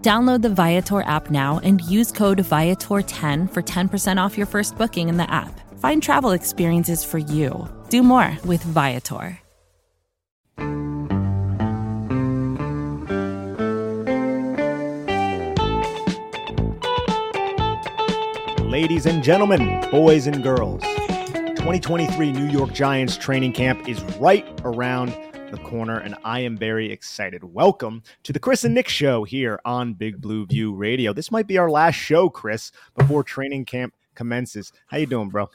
Download the Viator app now and use code Viator10 for 10% off your first booking in the app. Find travel experiences for you. Do more with Viator. Ladies and gentlemen, boys and girls, 2023 New York Giants training camp is right around the corner, and I am very excited. Welcome to the Chris and Nick Show here on Big Blue View Radio. This might be our last show, Chris, before training camp commences. How you doing, bro?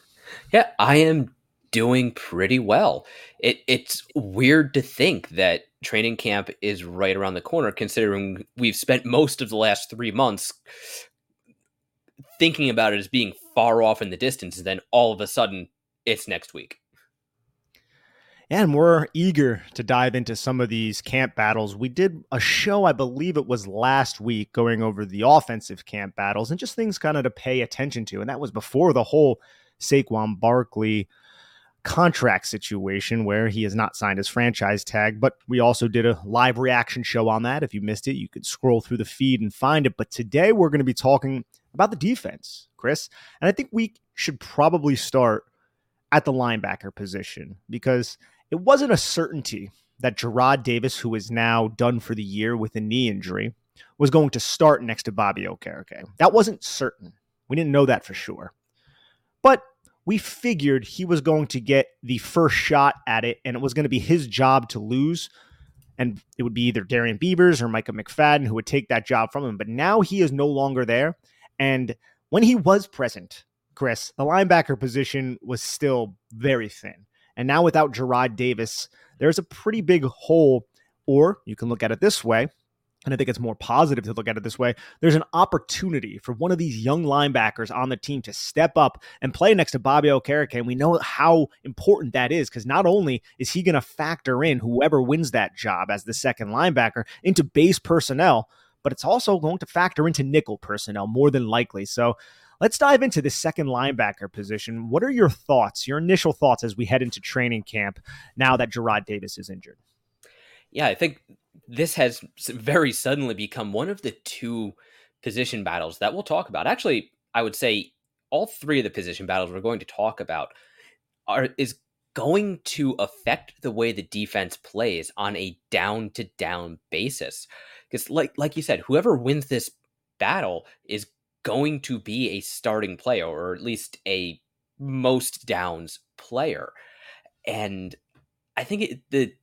Yeah, I am doing pretty well. It's weird to think that training camp is right around the corner, considering we've spent most of the last 3 months thinking about it as being far off in the distance, and then all of a sudden, it's next week. And we're eager to dive into some of these camp battles. We did a show, I believe it was last week, going over the offensive camp battles and just things kind of to pay attention to. And that was before the whole Saquon Barkley contract situation where he has not signed his franchise tag. But we also did a live reaction show on that. If you missed it, you could scroll through the feed and find it. But today we're going to be talking about the defense, Chris. And I think we should probably start at the linebacker position, because it wasn't a certainty that Gerard Davis, who is now done for the year with a knee injury, was going to start next to Bobby Okereke. That wasn't certain. We didn't know that for sure. But we figured he was going to get the first shot at it, and it was going to be his job to lose. And it would be either Darian Beavers or Micah McFadden who would take that job from him. But now he is no longer there. And when he was present, Chris, the linebacker position was still very thin. And now without Gerard Davis, there's a pretty big hole, or you can look at it this way, and I think it's more positive to look at it this way. There's an opportunity for one of these young linebackers on the team to step up and play next to Bobby Okereke, and we know how important that is, because not only is he going to factor in whoever wins that job as the second linebacker into base personnel, but it's also going to factor into nickel personnel more than likely. So let's dive into the second linebacker position. What are your thoughts, your initial thoughts as we head into training camp now that Gerard Davis is injured? Yeah, I think this has very suddenly become one of the two position battles that we'll talk about. Actually, I would say all three of the position battles we're going to talk about is going to affect the way the defense plays on a down-to-down basis. Because like you said, whoever wins this battle is going to be a starting player, or at least a most downs player. And I think the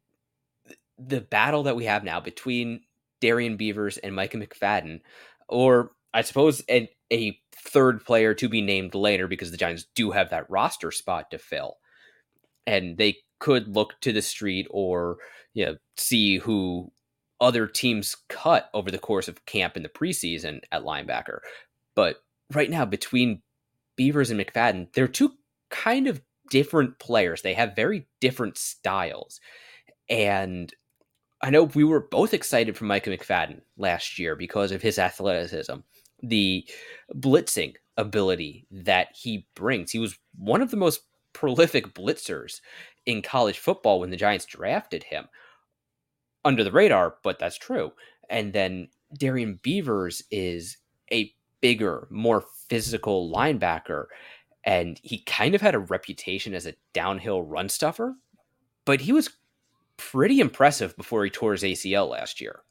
battle that we have now between Darian Beavers and Micah McFadden, or I suppose a third player to be named later, because the Giants do have that roster spot to fill, and they could look to the street or, you know, see who other teams cut over the course of camp in the preseason at linebacker. But right now, between Beavers and McFadden, they're two kind of different players. They have very different styles. And I know we were both excited for Micah McFadden last year because of his athleticism, the blitzing ability that he brings. He was one of the most prolific blitzers in college football when the Giants drafted him. Under the radar, but that's true. And then Darian Beavers is a bigger, more physical linebacker, and he kind of had a reputation as a downhill run stuffer, but he was pretty impressive before he tore his ACL last year.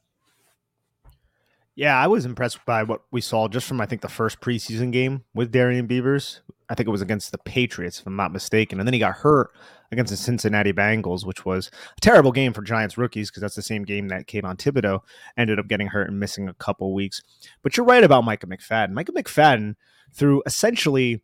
Yeah, I was impressed by what we saw just from, I think, the first preseason game with Darian Beavers. I think it was against the Patriots, if I'm not mistaken. And then he got hurt against the Cincinnati Bengals, which was a terrible game for Giants rookies, because that's the same game that Kayvon Thibodeaux ended up getting hurt and missing a couple weeks. But you're right about Micah McFadden. Micah McFadden, through essentially,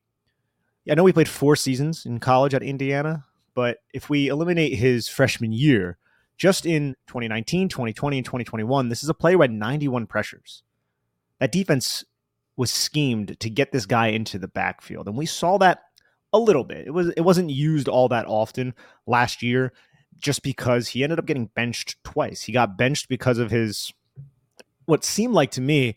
I know he played 4 seasons in college at Indiana, but if we eliminate his freshman year, just in 2019, 2020, and 2021, this is a player who had 91 pressures. That defense was schemed to get this guy into the backfield. And we saw that a little bit. It wasn't used all that often last year just because he ended up getting benched twice. He got benched because of his, what seemed like to me,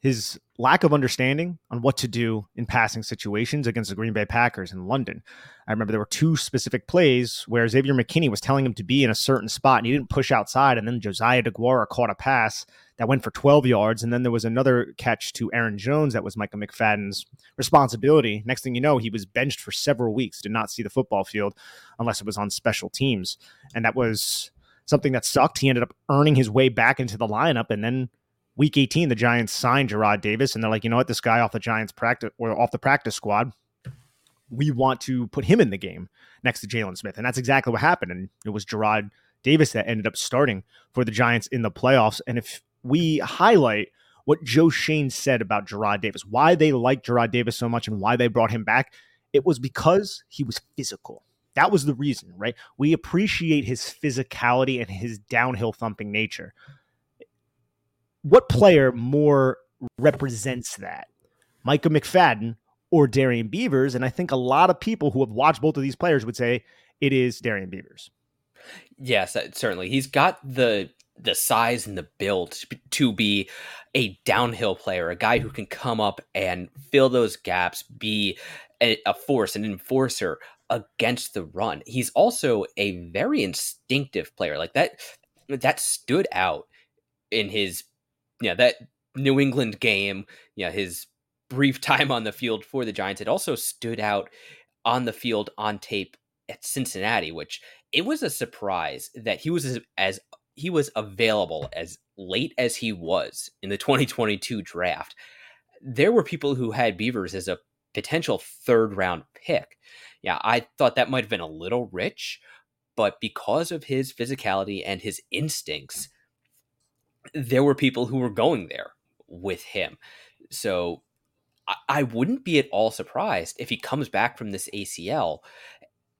his lack of understanding on what to do in passing situations against the Green Bay Packers in London. I remember there were two specific plays where Xavier McKinney was telling him to be in a certain spot and he didn't push outside. And then Josiah DeGuara caught a pass that went for 12 yards. And then there was another catch to Aaron Jones that was Micah McFadden's responsibility. Next thing you know, he was benched for several weeks, did not see the football field unless it was on special teams. And that was something that sucked. He ended up earning his way back into the lineup, and then Week 18, the Giants signed Gerard Davis, and they're like, you know what, this guy off the Giants practice or off the practice squad, we want to put him in the game next to Jaylon Smith. And that's exactly what happened. And it was Gerard Davis that ended up starting for the Giants in the playoffs. And if we highlight what Joe Shane said about Gerard Davis, why they liked Gerard Davis so much and why they brought him back, it was because he was physical. That was the reason, right? We appreciate his physicality and his downhill thumping nature. What player more represents that, Micah McFadden or Darian Beavers? And I think a lot of people who have watched both of these players would say it is Darian Beavers. Yes, certainly. He's got the size and the build to be a downhill player, a guy who can come up and fill those gaps, be a force, an enforcer against the run. He's also a very instinctive player. Like that stood out in his that New England game, his brief time on the field for the Giants. It also stood out on the field on tape at Cincinnati, which it was a surprise that he was as available as late as he was in the 2022 draft. There were people who had Beavers as a potential third round pick. Yeah, I thought that might have been a little rich, but because of his physicality and his instincts, there were people who were going there with him. So I wouldn't be at all surprised if he comes back from this ACL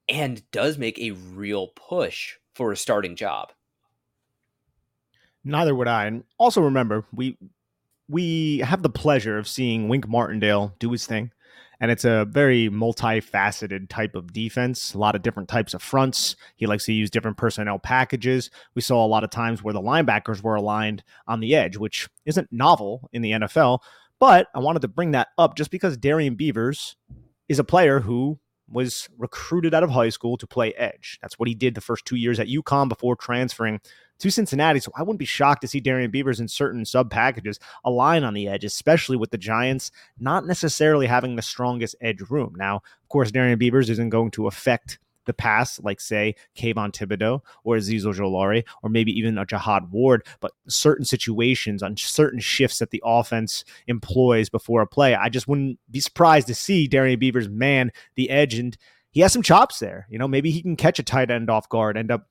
and does make a real push for a starting job. Neither would I. And also remember, we have the pleasure of seeing Wink Martindale do his thing. And it's a very multifaceted type of defense, a lot of different types of fronts. He likes to use different personnel packages. We saw a lot of times where the linebackers were aligned on the edge, which isn't novel in the NFL. But I wanted to bring that up just because Darian Beavers is a player who was recruited out of high school to play edge. That's what he did the first 2 years at UConn before transferring to Cincinnati. So I wouldn't be shocked to see Darian Beavers in certain sub packages align on the edge, especially with the Giants not necessarily having the strongest edge room. Now, of course, Darian Beavers isn't going to affect the pass like, say, Kayvon Thibodeaux or Azeez Ojulari or maybe even a Jihad Ward, but certain situations on certain shifts that the offense employs before a play, I just wouldn't be surprised to see Darian Beavers man the edge, and he has some chops there. Maybe he can catch a tight end off guard, end up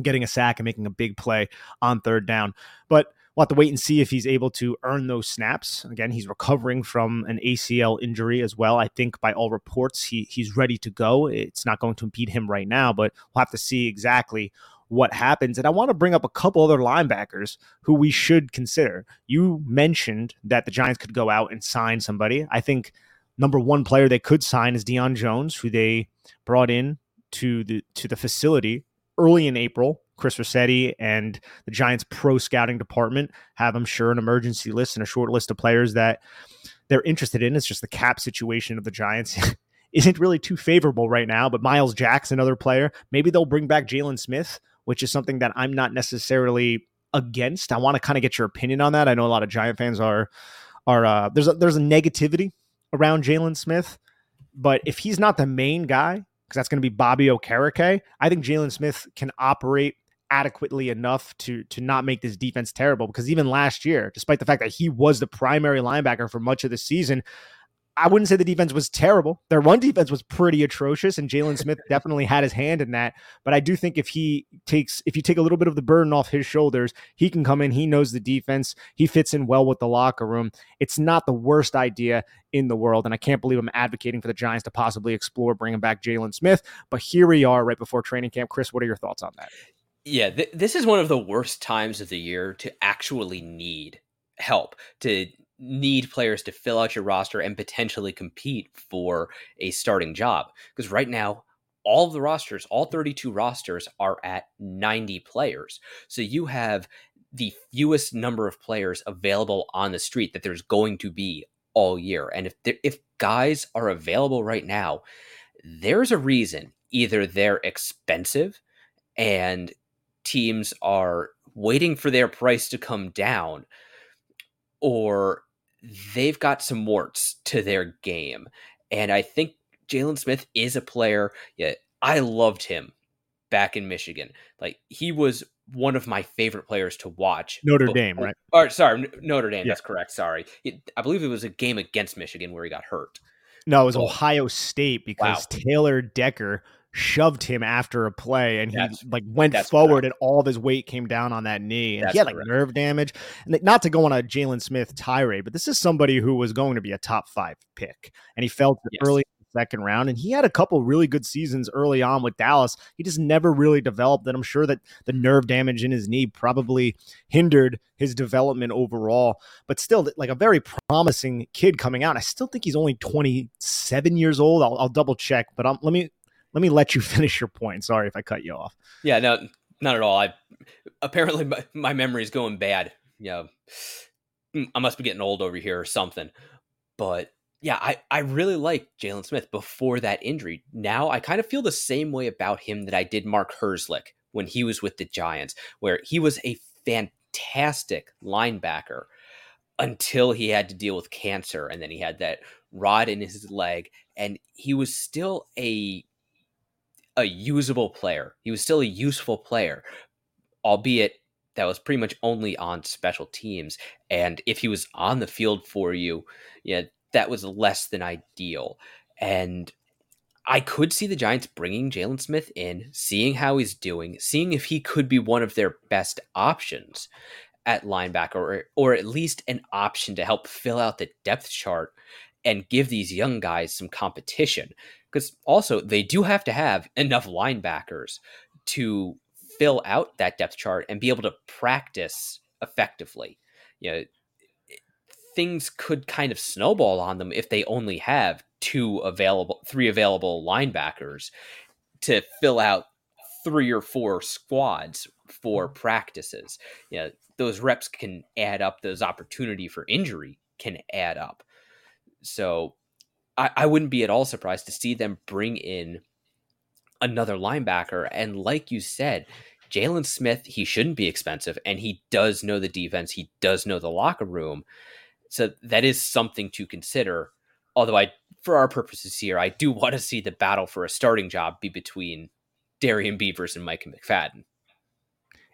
getting a sack and making a big play on third down. But we'll have to wait and see if he's able to earn those snaps. Again, he's recovering from an ACL injury as well. I think by all reports, he's ready to go. It's not going to impede him right now, but we'll have to see exactly what happens. And I want to bring up a couple other linebackers who we should consider. You mentioned that the Giants could go out and sign somebody. I think number one player they could sign is Deion Jones, who they brought in to the facility early in April. Chris Rossetti and the Giants pro scouting department have, I'm sure, an emergency list and a short list of players that they're interested in. It's just the cap situation of the Giants isn't really too favorable right now, but Miles Jack's another player. Maybe they'll bring back Jaylon Smith, which is something that I'm not necessarily against. I want to kind of get your opinion on that. I know a lot of Giant fans are there's a negativity around Jaylon Smith, but if he's not the main guy, because that's going to be Bobby Okereke, I think Jaylon Smith can operate adequately enough to not make this defense terrible, because even last year, despite the fact that he was the primary linebacker for much of the season, I wouldn't say the defense was terrible. Their run defense was pretty atrocious, and Jaylon Smith definitely had his hand in that. But I do think if you take a little bit of the burden off his shoulders, he can come in. He knows the defense. He fits in well with the locker room. It's not the worst idea in the world, and I can't believe I'm advocating for the Giants to possibly explore bringing back Jaylon Smith. But here we are right before training camp. Chris, what are your thoughts on that? Yeah, this is one of the worst times of the year to actually need help, to need players to fill out your roster and potentially compete for a starting job. Because right now, all of the rosters, all 32 rosters are at 90 players. So you have the fewest number of players available on the street that there's going to be all year. And if guys are available right now, there's a reason either they're expensive and teams are waiting for their price to come down, or they've got some warts to their game. And I think Jaylon Smith is a player. Yeah, I loved him back in Michigan. Like, he was one of my favorite players to watch. Notre Dame, right? Or sorry, Notre Dame. Yeah. That's correct. Sorry. I believe it was a game against Michigan where he got hurt. No, it was Ohio State, because Taylor Decker shoved him after a play, and he went forward and all of his weight came down on that knee, and he had nerve damage. And not to go on a Jaylon Smith tirade, but this is somebody who was going to be a top 5 pick, and he fell to early in the second round, and he had a couple really good seasons early on with Dallas. He just never really developed, and I'm sure that the nerve damage in his knee probably hindered his development overall, but still, like, a very promising kid coming out. I still think he's only 27 years old. I'll double check, but let me let you finish your point. Sorry if I cut you off. Yeah, no, not at all. Apparently my memory is going bad. Yeah, you know, I must be getting old over here or something. But yeah, I really like Jaylon Smith before that injury. Now I kind of feel the same way about him that I did Mark Herzlick when he was with the Giants, where he was a fantastic linebacker until he had to deal with cancer. And then he had that rod in his leg, and he was still a usable player. He was still a useful player, albeit that was pretty much only on special teams. And if he was on the field for you, yeah, that was less than ideal. And I could see the Giants bringing Jaylon Smith in, seeing how he's doing, seeing if he could be one of their best options at linebacker, or at least an option to help fill out the depth chart and give these young guys some competition. Because also, they do have to have enough linebackers to fill out that depth chart and be able to practice effectively. You know, things could kind of snowball on them if they only have three available linebackers to fill out 3 or 4 squads for practices. You know, those reps can add up. Those opportunity for injury can add up. So I wouldn't be at all surprised to see them bring in another linebacker. And like you said, Jaylon Smith, he shouldn't be expensive, and he does know the defense. He does know the locker room. So that is something to consider. Although for our purposes here, I do want to see the battle for a starting job be between Darian Beavers and Micah McFadden.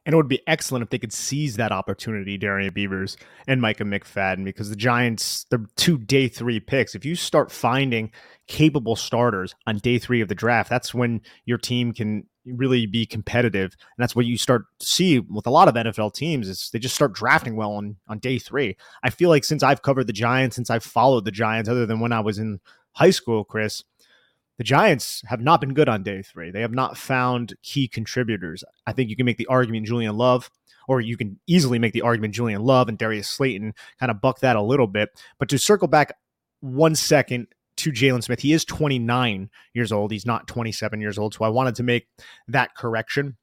And it would be excellent if they could seize that opportunity, Darian Beavers and Micah McFadden, because the Giants, they're 2 day 3 picks. If you start finding capable starters on day 3 of the draft, that's when your team can really be competitive. And that's what you start to see with a lot of NFL teams, is they just start drafting well on day 3. I feel like since I've covered the Giants, since I've followed the Giants, other than when I was in high school, Chris, the Giants have not been good on day 3. They have not found key contributors. I think you can make the argument Julian Love, or you can easily make the argument Julian Love and Darius Slayton kind of buck that a little bit. But to circle back 1 second to Jaylon Smith, he is 29 years old. He's not 27 years old. So I wanted to make that correction.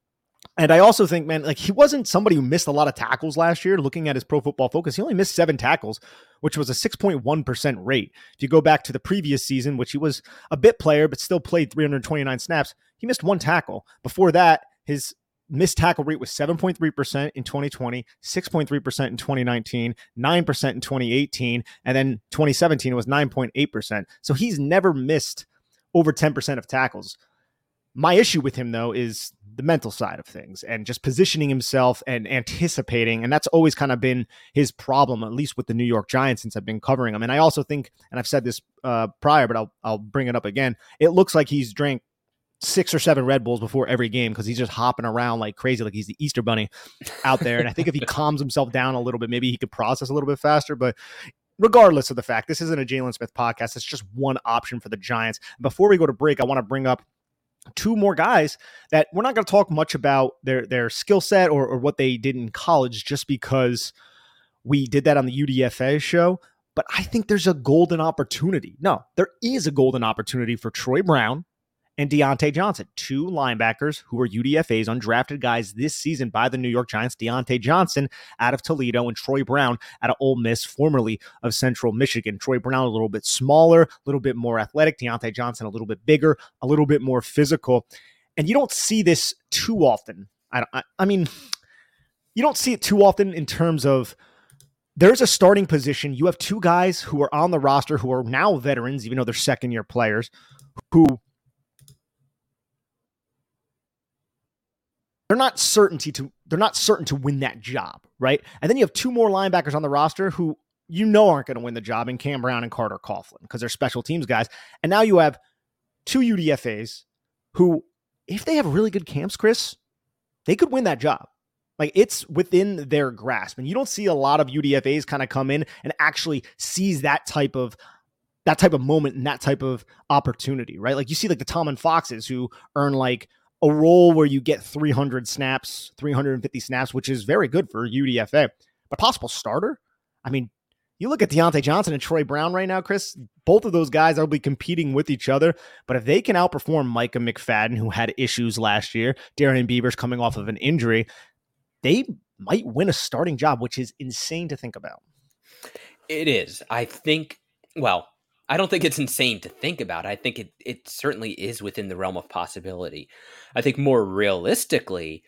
And I also think, man, like, he wasn't somebody who missed a lot of tackles last year. Looking at his Pro Football Focus, he only missed 7 tackles, which was a 6.1% rate. If you go back to the previous season, which he was a bit player, but still played 329 snaps, he missed 1 tackle. Before that, his missed tackle rate was 7.3% in 2020, 6.3% in 2019, 9% in 2018, and then 2017 was 9.8%. So he's never missed over 10% of tackles. My issue with him, though, is the mental side of things and just positioning himself and anticipating. And that's always kind of been his problem, at least with the New York Giants since I've been covering him. And I also think, and I've said this prior, but I'll bring it up again, it looks like he's drank 6 or 7 Red Bulls before every game, because he's just hopping around like crazy, like he's the Easter Bunny out there. And I think if he calms himself down a little bit, maybe he could process a little bit faster. But regardless of the fact, this isn't a Jaylon Smith podcast. It's just one option for the Giants. Before we go to break, I want to bring up 2 more guys that we're not going to talk much about their skill set or what they did in college, just because we did that on the UDFA show. but I think there's a golden opportunity. No, there is a golden opportunity for Troy Brown and Deonte Johnson, two linebackers who are UDFAs, undrafted guys this season by the New York Giants. Deonte Johnson out of Toledo and Troy Brown out of Ole Miss, formerly of Central Michigan. Troy Brown a little bit smaller, a little bit more athletic. Deonte Johnson a little bit bigger, a little bit more physical. And you don't see this too often. I mean, you don't see it too often in terms of there's a starting position. You have two guys who are on the roster who are now veterans, even though they're second-year players, who they're not certain to win that job, right? And then you have two more linebackers on the roster who you know aren't going to win the job in Cam Brown and Carter Coughlin because they're special teams guys. And now you have two UDFAs who, if they have really good camps, Chris, they could win that job. Like, it's within their grasp. And you don't see a lot of UDFAs kind of come in and actually seize that type of moment and that type of opportunity, right? Like, you see like the Tomlin Foxes who earn like a role where you get 300 snaps, 350 snaps, which is very good for UDFA. But possible starter? I mean, you look at Deonte Johnson and Troy Brown right now, Chris, both of those guys will be competing with each other. But if they can outperform Micah McFadden, who had issues last year, Darian Beavers coming off of an injury, they might win a starting job, which is insane to think about. It is. I don't think it's insane to think about. I think it certainly is within the realm of possibility. I think more realistically,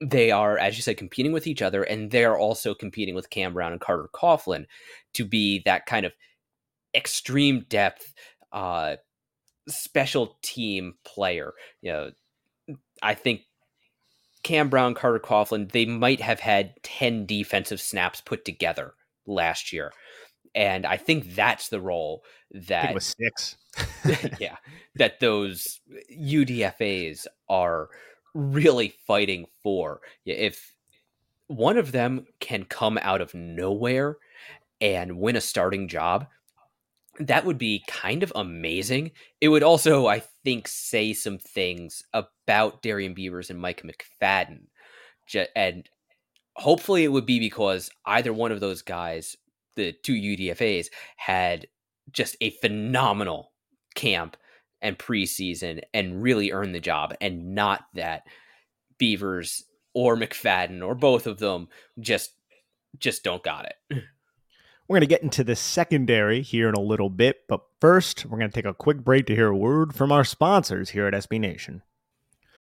they are, as you said, competing with each other, and they're also competing with Cam Brown and Carter Coughlin to be that kind of extreme depth, special team player. You know, I think Cam Brown, Carter Coughlin, they might have had 10 defensive snaps put together last year. And I think that's the role that... I think it was 6. Yeah, that those UDFAs are really fighting for. If one of them can come out of nowhere and win a starting job, that would be kind of amazing. It would also, I think, say some things about Darian Beavers and Micah McFadden. And hopefully it would be because either one of those guys, the two UDFAs, had just a phenomenal camp and preseason and really earned the job, and not that Beavers or McFadden or both of them just don't got it. We're going to get into the secondary here in a little bit, but first we're going to take a quick break to hear a word from our sponsors here at SB Nation.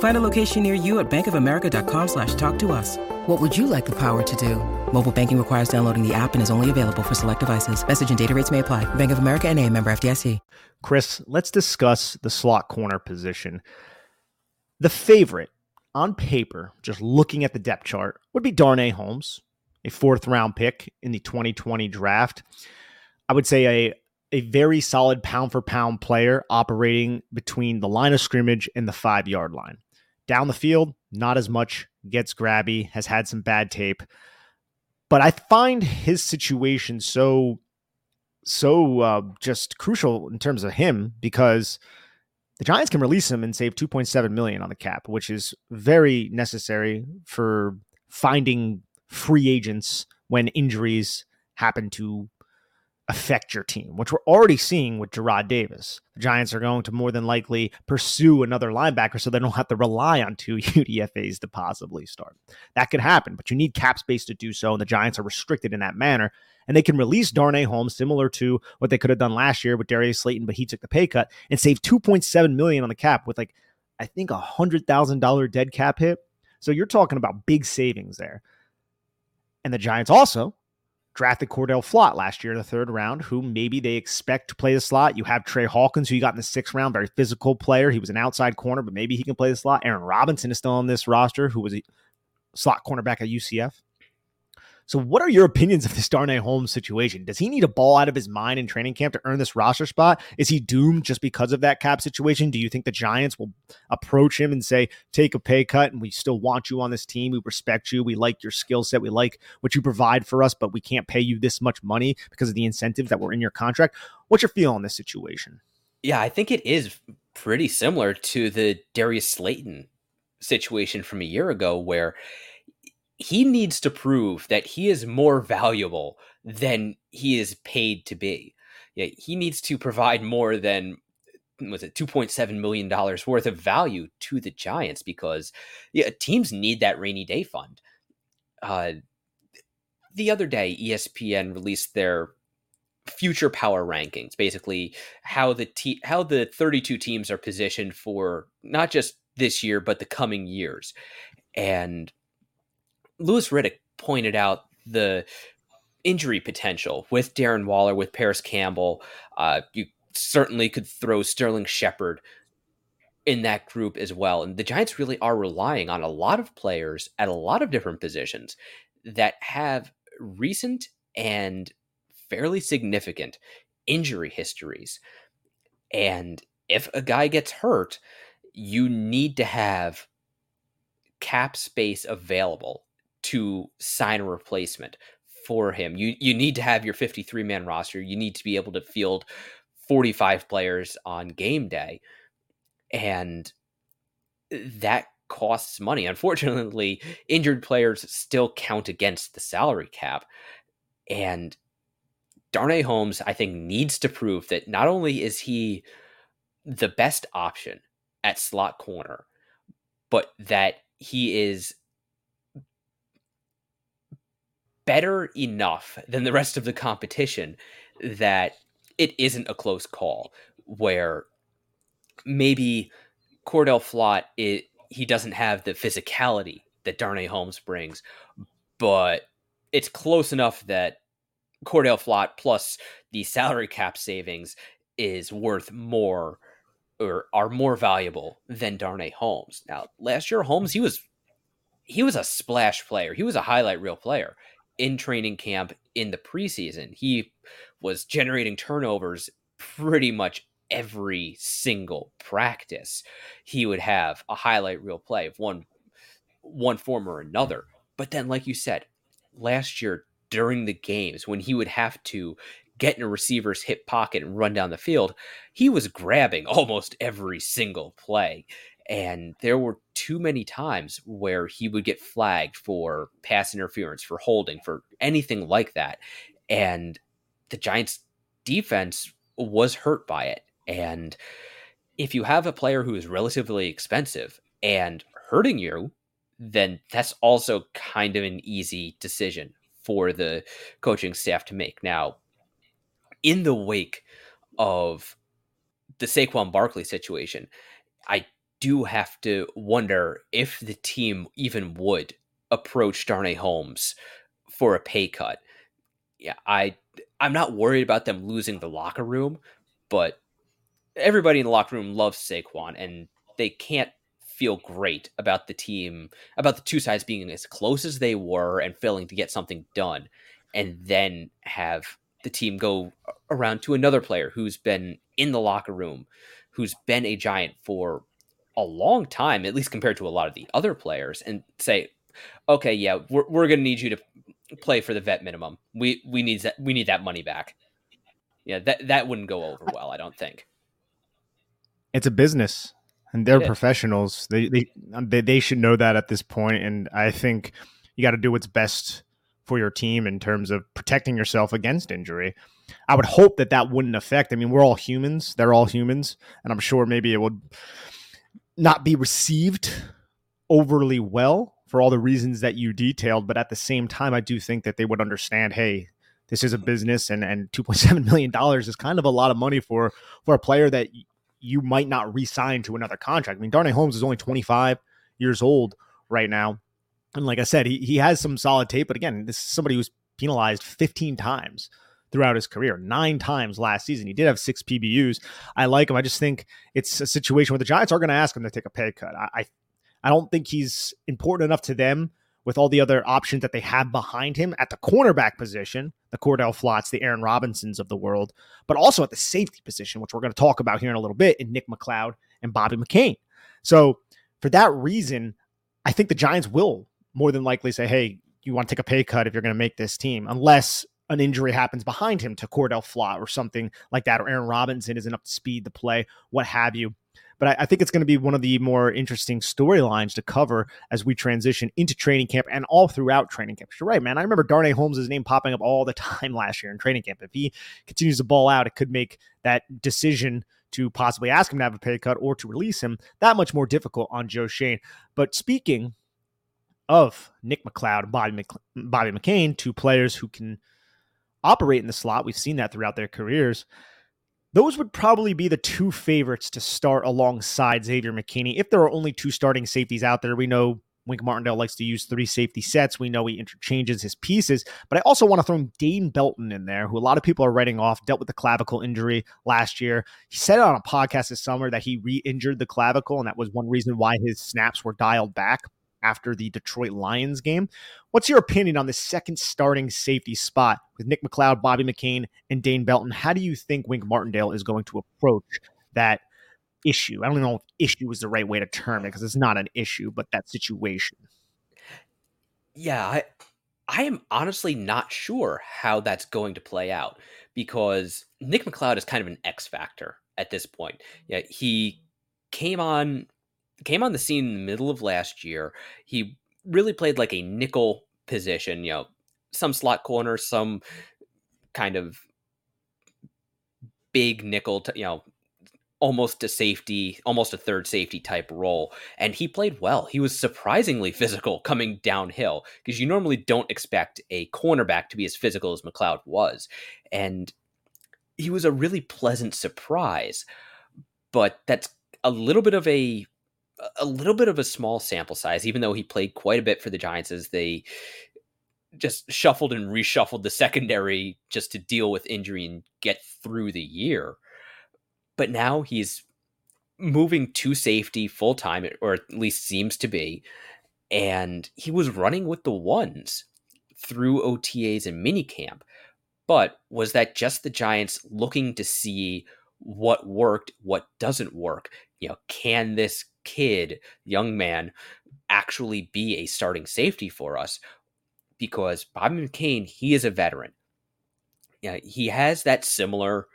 Find a location near you at bankofamerica.com/talktous. What would you like the power to do? Mobile banking requires downloading the app and is only available for select devices. Message and data rates may apply. Bank of America NA, member FDIC. Chris, let's discuss the slot corner position. The favorite on paper, just looking at the depth chart, would be Darnay Holmes, a fourth-round pick in the 2020 draft. I would say a very solid pound-for-pound player operating between the line of scrimmage and the 5-yard line. Down the field, not as much, gets grabby, has had some bad tape. But I find his situation so so just crucial in terms of him, because the Giants can release him and save $2.7 million on the cap, which is very necessary for finding free agents when injuries happen to affect your team, which we're already seeing with Gerard Davis. The Giants are going to more than likely pursue another linebacker so they don't have to rely on two UDFAs to possibly start. That could happen, but you need cap space to do so, and the Giants are restricted in that manner. And they can release Darnay Holmes, similar to what they could have done last year with Darius Slayton, but he took the pay cut, and save $2.7 million on the cap with, like, I think $100,000 dead cap hit. So you're talking about big savings there. And the Giants also drafted Cordell Flott last year in the third round, who maybe they expect to play the slot. You have Trey Hawkins, who you got in the sixth round, very physical player. He was an outside corner, but maybe he can play the slot. Aaron Robinson is still on this roster, who was a slot cornerback at UCF. So what are your opinions of this Darnay Holmes situation? Does he need a ball out of his mind in training camp to earn this roster spot? Is he doomed just because of that cap situation? Do you think the Giants will approach him and say, take a pay cut and we still want you on this team. We respect you. We like your skill set. We like what you provide for us, but we can't pay you this much money because of the incentives that were in your contract. What's your feel on this situation? Yeah, I think it is pretty similar to the Darius Slayton situation from a year ago, where he needs to prove that he is more valuable than he is paid to be. Yeah, he needs to provide more than, was it $2.7 million worth of value to the Giants, because teams need that rainy day fund. The other day, ESPN released their future power rankings, basically how the 32 teams are positioned for not just this year, but the coming years. And Lewis Riddick pointed out the injury potential with Darren Waller, with Paris Campbell. You certainly could throw Sterling Shepard in that group as well. And the Giants really are relying on a lot of players at a lot of different positions that have recent and fairly significant injury histories. And if a guy gets hurt, you need to have cap space available to sign a replacement for him. You need to have your 53-man roster. You need to be able to field 45 players on game day. And that costs money. Unfortunately, injured players still count against the salary cap. And Darnay Holmes, I think, needs to prove that not only is he the best option at slot corner, but that he is better enough than the rest of the competition that it isn't a close call, where maybe Cordell Flott, he doesn't have the physicality that Darnay Holmes brings, but it's close enough that Cordell Flott plus the salary cap savings is worth more, or are more valuable than Darnay Holmes. Now, last year, Holmes, he was a splash player. He was a highlight reel player in training camp, in the preseason. He was generating turnovers pretty much every single practice. He would have a highlight reel play of one form or another. But then, like you said, last year during the games, when he would have to get in a receiver's hip pocket and run down the field, he was grabbing almost every single play. And there were too many times where he would get flagged for pass interference, for holding, for anything like that. And the Giants defense was hurt by it. And if you have a player who is relatively expensive and hurting you, then that's also kind of an easy decision for the coaching staff to make. Now, in the wake of the Saquon Barkley situation, I do have to wonder if the team even would approach Darnay Holmes for a pay cut. Yeah, I'm not worried about them losing the locker room, but everybody in the locker room loves Saquon, and they can't feel great about the team, about the two sides being as close as they were and failing to get something done, and then have the team go around to another player who's been in the locker room, who's been a Giant for a long time, at least compared to a lot of the other players, and say, okay, yeah, we're going to need you to play for the vet minimum. We need that money back. Yeah, that wouldn't go over well, I don't think. It's a business, and they're professionals. They should know that at this point, and I think you got to do what's best for your team in terms of protecting yourself against injury. I would hope that wouldn't affect. I mean, we're all humans. They're all humans, and I'm sure maybe it would not be received overly well for all the reasons that you detailed. But at the same time, I do think that they would understand, hey, this is a business, and $2.7 million is kind of a lot of money for a player that you might not re-sign to another contract. I mean, Darnay Holmes is only 25 years old right now. And like I said, he has some solid tape. But again, this is somebody who's penalized 15 times throughout his career, 9 times last season. He did have 6 PBUs. I like him. I just think it's a situation where the Giants are going to ask him to take a pay cut. I don't think he's important enough to them with all the other options that they have behind him at the cornerback position, the Cordell Flotts, the Aaron Robinsons of the world, but also at the safety position, which we're going to talk about here in a little bit, in Nick McCloud and Bobby McCain. So for that reason, I think the Giants will more than likely say, hey, you want to take a pay cut if you're going to make this team, unless an injury happens behind him to Cordell Flott or something like that, or Aaron Robinson isn't up to speed to play, what have you. But I think it's going to be one of the more interesting storylines to cover as we transition into training camp and all throughout training camp. You're right, man. I remember Darnay Holmes' name popping up all the time last year in training camp. If he continues to ball out, it could make that decision to possibly ask him to have a pay cut or to release him that much more difficult on Joe Shane. But speaking of Nick McCloud and Bobby McCain, two players who can operate in the slot, we've seen that throughout their careers. Those would probably be the two favorites to start alongside Xavier McKinney. If there are only two starting safeties out there, we know Wink Martindale likes to use 3 safety sets. We know he interchanges his pieces, but I also want to throw Dane Belton in there, who a lot of people are writing off, dealt with the clavicle injury last year. He said on a podcast this summer that he re-injured the clavicle, and that was one reason why his snaps were dialed back after the Detroit Lions game. What's your opinion on the second starting safety spot with Nick McCloud, Bobby McCain, and Dane Belton? How do you think Wink Martindale is going to approach that issue? I don't know if issue is the right way to term it, because it's not an issue, but that situation. Yeah, I am honestly not sure how that's going to play out, because Nick McCloud is kind of an X factor at this point. Yeah, he came on the scene in the middle of last year. He really played like a nickel position, you know, some slot corner, some kind of big nickel, almost a safety, almost a third safety type role. And he played well. He was surprisingly physical coming downhill, because you normally don't expect a cornerback to be as physical as McCloud was. And he was a really pleasant surprise, but that's a little bit of a small sample size, even though he played quite a bit for the Giants as they just shuffled and reshuffled the secondary just to deal with injury and get through the year. But now he's moving to safety full time, or at least seems to be. And he was running with the ones through OTAs and minicamp. But was that just the Giants looking to see what worked, what doesn't work? You know, can this kid, young man, actually be a starting safety for us? Because Bobby McCain, he is a veteran. Yeah, he has that similar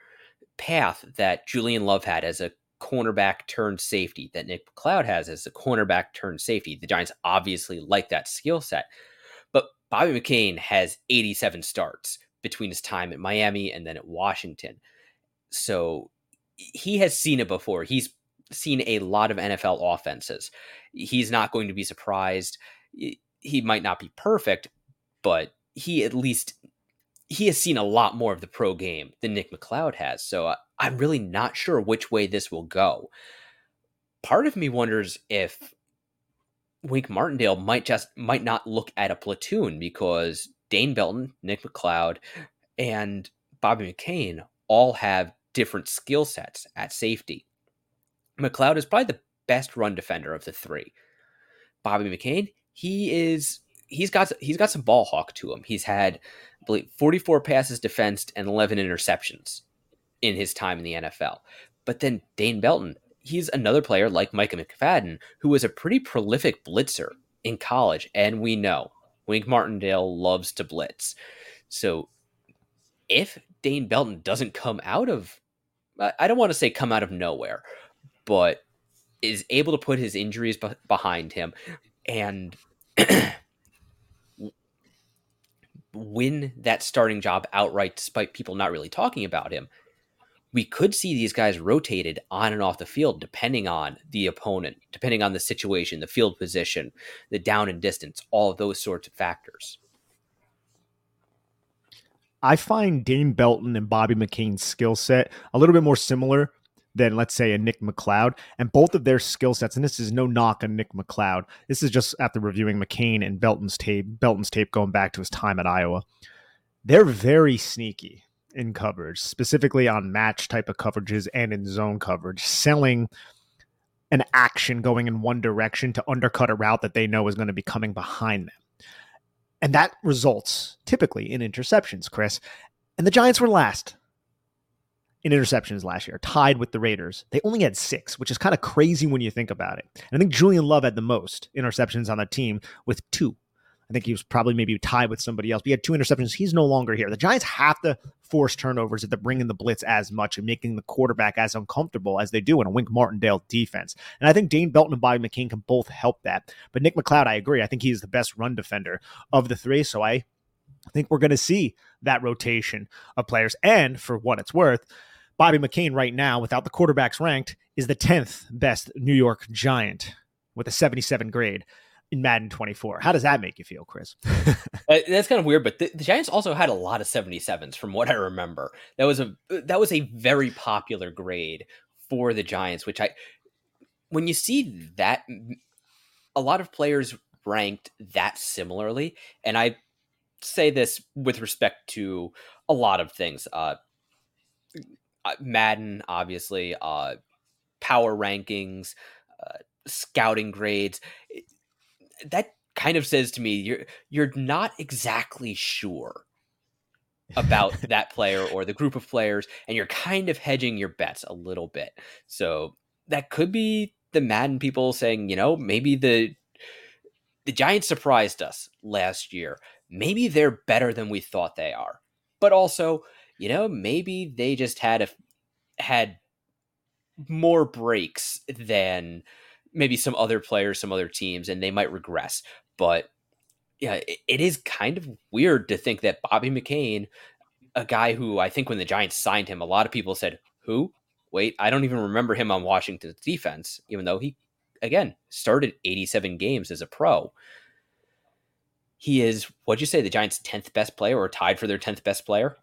path that Julian Love had as a cornerback turned safety, that Nick McCloud has as a cornerback turned safety. The Giants obviously like that skill set, but Bobby McCain has 87 starts between his time at Miami and then at Washington. So he has seen it before. He's seen a lot of NFL offenses. He's not going to be surprised. He might not be perfect, but he has seen a lot more of the pro game than Nick McCloud has. So I'm really not sure which way this will go. Part of me wonders if Wink Martindale might not look at a platoon, because Dane Belton, Nick McCloud, and Bobby McCain all have different skill sets at safety. McCloud is probably the best run defender of the three. Bobby McCain, he's got some ball hawk to him. He's had, I believe, 44 passes defensed and 11 interceptions in his time in the NFL. But then Dane Belton, he's another player like Micah McFadden, who was a pretty prolific blitzer in college. And we know Wink Martindale loves to blitz. So if Dane Belton doesn't come out of, I don't want to say come out of nowhere, but is able to put his injuries behind him and win that starting job outright, despite people not really talking about him. We could see these guys rotated on and off the field, depending on the opponent, depending on the situation, the field position, the down and distance, all of those sorts of factors. I find Dane Belton and Bobby McCain's skill set a little bit more similar than, let's say, a Nick McCloud, and both of their skill sets. And this is no knock on Nick McCloud. This is just after reviewing McCain and Belton's tape going back to his time at Iowa. They're very sneaky in coverage, specifically on match type of coverages and in zone coverage, selling an action going in one direction to undercut a route that they know is going to be coming behind them. And that results typically in interceptions, Chris. And the Giants were last in interceptions last year, tied with the Raiders. They only had 6, which is kind of crazy when you think about it. And I think Julian Love had the most interceptions on the team with 2. I think he was probably maybe tied with somebody else. But he had 2 interceptions. He's no longer here. The Giants have to force turnovers if they're bringing the blitz as much and making the quarterback as uncomfortable as they do in a Wink Martindale defense. And I think Dane Belton and Bobby McCain can both help that. But Nick McCloud, I agree. I think he's the best run defender of the 3. So I think we're going to see that rotation of players. And for what it's worth, Bobby McCain right now, without the quarterbacks ranked, is the 10th best New York Giant with a 77 grade. In Madden 24. How does that make you feel, Chris? That's kind of weird, but the Giants also had a lot of 77s from what I remember. That was a very popular grade for the Giants, which when you see that, a lot of players ranked that similarly, and I say this with respect to a lot of things. Madden, obviously, power rankings, scouting grades. That kind of says to me, you're not exactly sure about that player or the group of players, and you're kind of hedging your bets a little bit. So that could be the Madden people saying, maybe the Giants surprised us last year. Maybe they're better than we thought they are. But also, maybe they just had more breaks than maybe some other players, some other teams, and they might regress. But yeah, it is kind of weird to think that Bobby McCain, a guy who I think when the Giants signed him, a lot of people said, who? Wait, I don't even remember him on Washington's defense, even though he, again, started 87 games as a pro. He is, what'd you say, the Giants' 10th best player or tied for their 10th best player?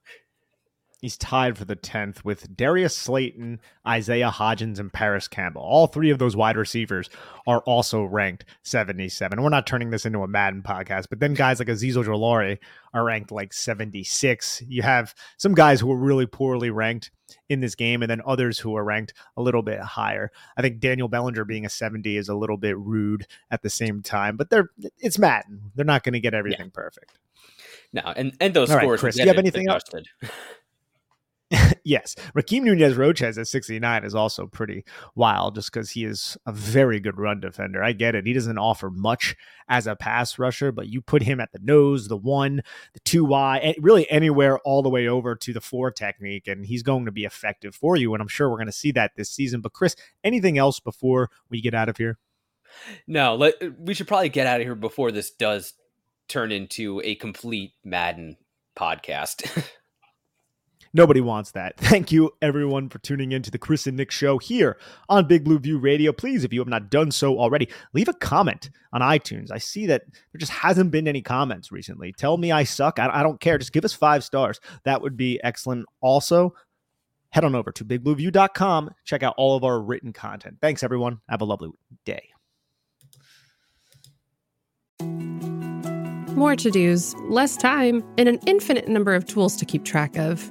He's tied for the 10th with Darius Slayton, Isaiah Hodgins, and Paris Campbell. All 3 of those wide receivers are also ranked 77. We're not turning this into a Madden podcast, but then guys like Azeez Ojulari are ranked like 76. You have some guys who are really poorly ranked in this game and then others who are ranked a little bit higher. I think Daniel Bellinger being a 70 is a little bit rude at the same time, but it's Madden. They're not going to get everything perfect. No, and those all scores. Right, Chris, do you have anything else? Yes. Raheem Nunez-Rochas at 69 is also pretty wild just because he is a very good run defender. I get it. He doesn't offer much as a pass rusher, but you put him at the nose, the 1, the 2Y, and really anywhere all the way over to the 4 technique, and he's going to be effective for you, and I'm sure we're going to see that this season. But Chris, anything else before we get out of here? No, we should probably get out of here before this does turn into a complete Madden podcast. Nobody wants that. Thank you, everyone, for tuning in to the Chris and Nick Show here on Big Blue View Radio. Please, if you have not done so already, leave a comment on iTunes. I see that there just hasn't been any comments recently. Tell me I suck. I don't care. Just give us 5 stars. That would be excellent. Also, head on over to bigblueview.com. Check out all of our written content. Thanks, everyone. Have a lovely day. More to-dos, less time, and an infinite number of tools to keep track of.